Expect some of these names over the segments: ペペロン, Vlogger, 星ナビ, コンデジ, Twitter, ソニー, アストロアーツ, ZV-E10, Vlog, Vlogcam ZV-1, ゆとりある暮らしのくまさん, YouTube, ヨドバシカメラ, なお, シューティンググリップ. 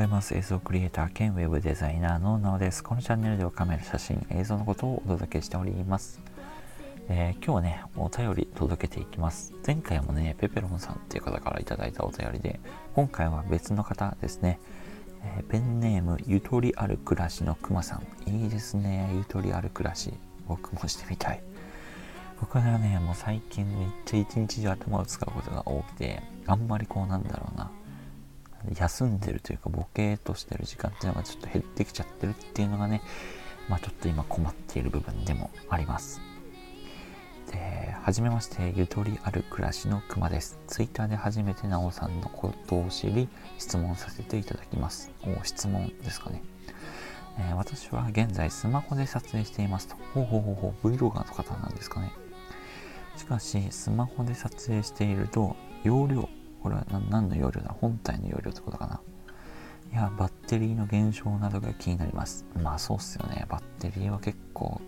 ございます。映像クリエイター兼ウェブデザイナーのなおです。このチャンネルではカメラ、写真、映像のことをお届けしております。今日はね、お便り届けていきます。前回もね、ペペロンさんっていう方からいただいたお便りで、今回は別の方ですね。ペンネームゆとりある暮らしのくまさん、いいですね。ゆとりある暮らし、僕もしてみたい。僕はね、もう最近めっちゃ一日中頭を使うことが多くて、あんまりこう、なんだろうな、休んでるというかボケーとしてる時間っていうのがちょっと減ってきちゃってるっていうのがね、まあちょっと今困っている部分でもあります。で、はじめまして、ゆとりある暮らしのくまです。ツイッターで初めてなおさんのことを知り、質問させていただきます。質問ですかね。私は現在スマホで撮影していますと。Vlogger の方なんですかね。しかしスマホで撮影していると容量、これは何の容量だ、本体の容量ってことかな。いや、バッテリーの減少などが気になります。まあそうっすよね。バッテリーは結構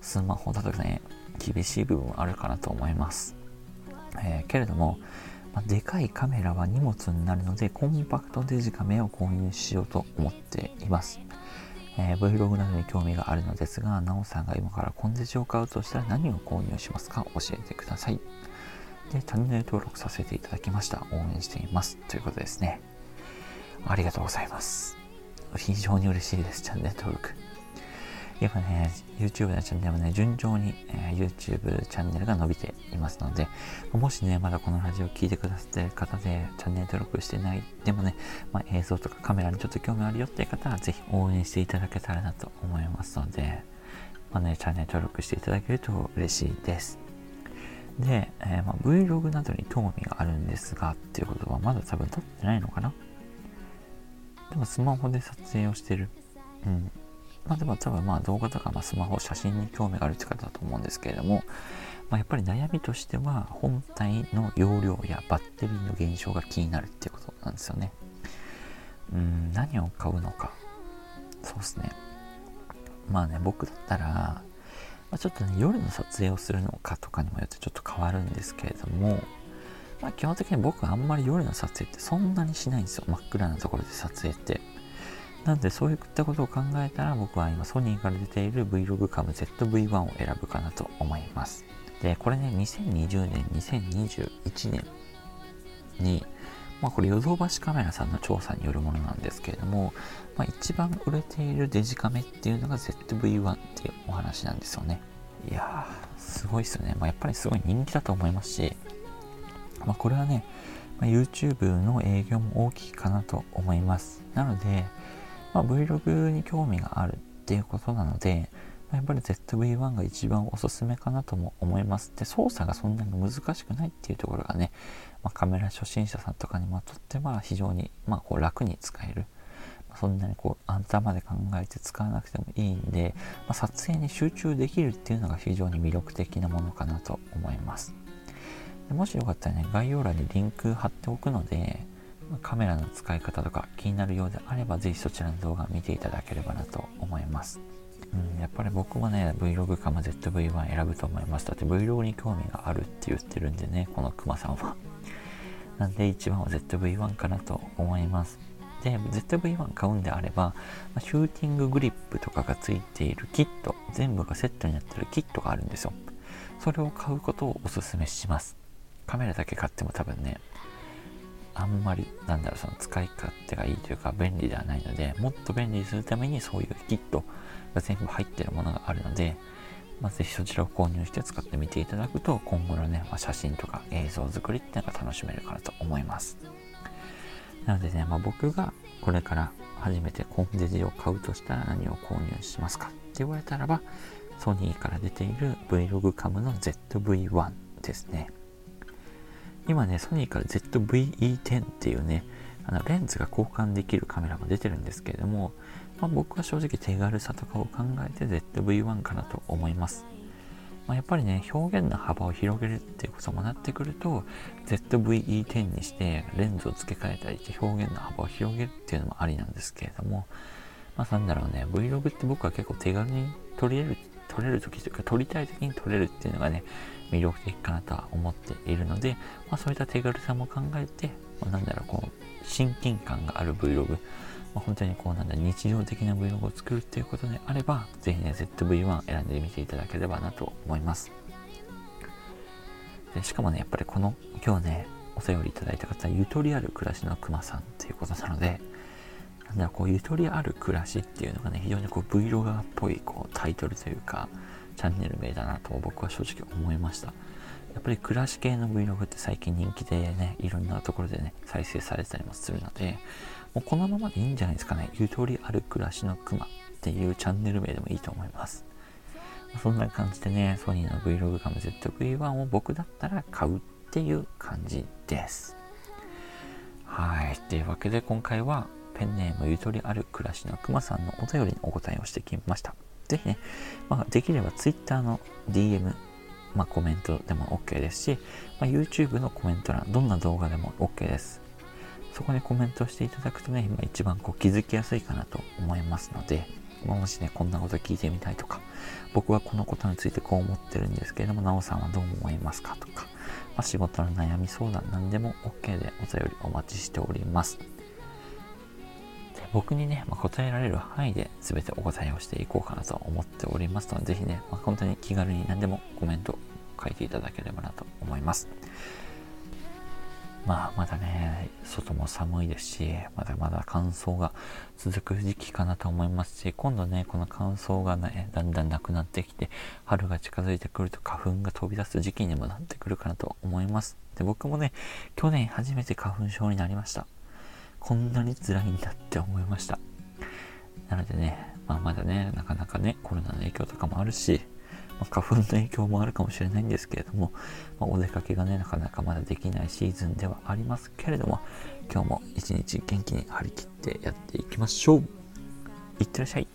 スマホだとね、厳しい部分あるかなと思います。けれども、でかいカメラは荷物になるので、コンパクトデジカメを購入しようと思っています。Vlog などに興味があるのですが、なおさんが今からコンデジを買うとしたら何を購入しますか、教えてください。で、チャンネル登録させていただきました。応援していますということですね。ありがとうございます。非常に嬉しいです。チャンネル登録、やっぱね、 YouTube のチャンネルもね、順調に、YouTube チャンネルが伸びていますので、もしね、まだこのラジオを聞いてくださっている方でチャンネル登録してないでもね、映像とかカメラにちょっと興味あるよっていう方はぜひ応援していただけたらなと思いますので、チャンネル登録していただけると嬉しいです。で、Vlog などに興味があるんですがっていうことは、まだ多分撮ってないのかな。でもスマホで撮影をしてる、でも多分動画とかスマホ、写真に興味があるって方だと思うんですけれども、やっぱり悩みとしては本体の容量やバッテリーの減少が気になるっていうことなんですよね。何を買うのか。そうですね。僕だったらちょっとね、夜の撮影をするのかとかにもよってちょっと変わるんですけれども、基本的に僕はあんまり夜の撮影ってそんなにしないんですよ。真っ暗なところで撮影って。なんでそういったことを考えたら、僕は今ソニーから出ている Vlogcam ZV-1 を選ぶかなと思います。で、これね、2020年、2021年に、これヨドバシカメラさんの調査によるものなんですけれども、一番売れているデジカメっていうのが ZV-1 っていうお話なんですよね。いやー、すごいですよね。やっぱりすごい人気だと思いますし、これはね、YouTube の影響も大きいかなと思います。なので、Vlog に興味があるっていうことなので、やっぱり ZV-1 が一番おすすめかなとも思います。で、操作がそんなに難しくないっていうところがね、カメラ初心者さんとかにとっては非常に、こう楽に使える。そんなにこう頭で考えて使わなくてもいいんで、撮影に集中できるっていうのが非常に魅力的なものかなと思います。で、もしよかったらね、概要欄にリンク貼っておくので、カメラの使い方とか気になるようであれば、ぜひそちらの動画を見ていただければなと思います。やっぱり僕もね、 Vlogcam ZV-1 選ぶと思います。だって Vlog に興味があるって言ってるんでね、このクマさんは。なんで一番は ZV-1 かなと思います。で、 ZV-1 買うんであれば、シューティンググリップとかがついているキット、全部がセットになってるキットがあるんですよ。それを買うことをおすすめします。カメラだけ買っても多分ね、あんまりその使い勝手がいいというか便利ではないので、もっと便利にするためにそういうキットが全部入っているものがあるので、ぜひそちらを購入して使ってみていただくと、今後のね、写真とか映像作りっていうのが楽しめるかなと思います。なのでね、僕がこれから初めてコンデジを買うとしたら何を購入しますかって言われたらば、ソニーから出ている Vlogcam の ZV-1 ですね。今ね、ソニーから ZV-E10 っていうね、レンズが交換できるカメラも出てるんですけれども、僕は正直手軽さとかを考えて ZV-1 かなと思います。やっぱりね、表現の幅を広げるっていうこともなってくると、 ZV-E10 にしてレンズを付け替えたりして表現の幅を広げるっていうのもありなんですけれども、Vlog って僕は結構手軽に撮れる時というか、撮りたい時に撮れるっていうのがね、魅力的かなとは思っているので、そういった手軽さも考えてなんだろう、こう親近感がある Vlog、本当にこうなんだ日常的な Vlog を作るっていうことであれば、ぜひね ZV-1 選んでみていただければなと思います。でしかもね、やっぱりこの今日ねお便りいただいた方はゆとりある暮らしのくまさんっていうことなので、なんだろう、こうゆとりある暮らしっていうのがね、非常にこう Vlogger っぽいこうタイトルというかチャンネル名だなと僕は正直思いました。やっぱり暮らし系の Vlog って最近人気でね、いろんなところでね再生されたりもするので、もうこのままでいいんじゃないですかね。ゆとりある暮らしのくまっていうチャンネル名でもいいと思います。そんな感じでね、ソニーの Vlog カム ZV-1 を僕だったら買うっていう感じです。はい、というわけで今回はペンネームゆとりある暮らしのくまさんのお便りにお答えをしてきました。ぜひね、できれば Twitter の DM、コメントでも OK ですし、YouTube のコメント欄、どんな動画でも OK です。そこにコメントしていただくとね、今一番こう気づきやすいかなと思いますので、もしね、こんなこと聞いてみたいとか、僕はこのことについてこう思ってるんですけれども、なおさんはどう思いますかとか、仕事の悩み相談なんでも OK でお便りお待ちしております。僕にね、答えられる範囲で全てお答えをしていこうかなと思っておりますので、ぜひね、本当に気軽に何でもコメント書いていただければなと思います。まだね、外も寒いですし、まだまだ乾燥が続く時期かなと思いますし、今度ね、この乾燥がね、だんだんなくなってきて、春が近づいてくると花粉が飛び出す時期にもなってくるかなと思います。で、僕もね、去年初めて花粉症になりました。こんなに辛いんだって思いました。なのでね、まだね、なかなかね、コロナの影響とかもあるし、花粉の影響もあるかもしれないんですけれども、お出かけがね、なかなかまだできないシーズンではありますけれども、今日も一日元気に張り切ってやっていきましょう。いってらっしゃい。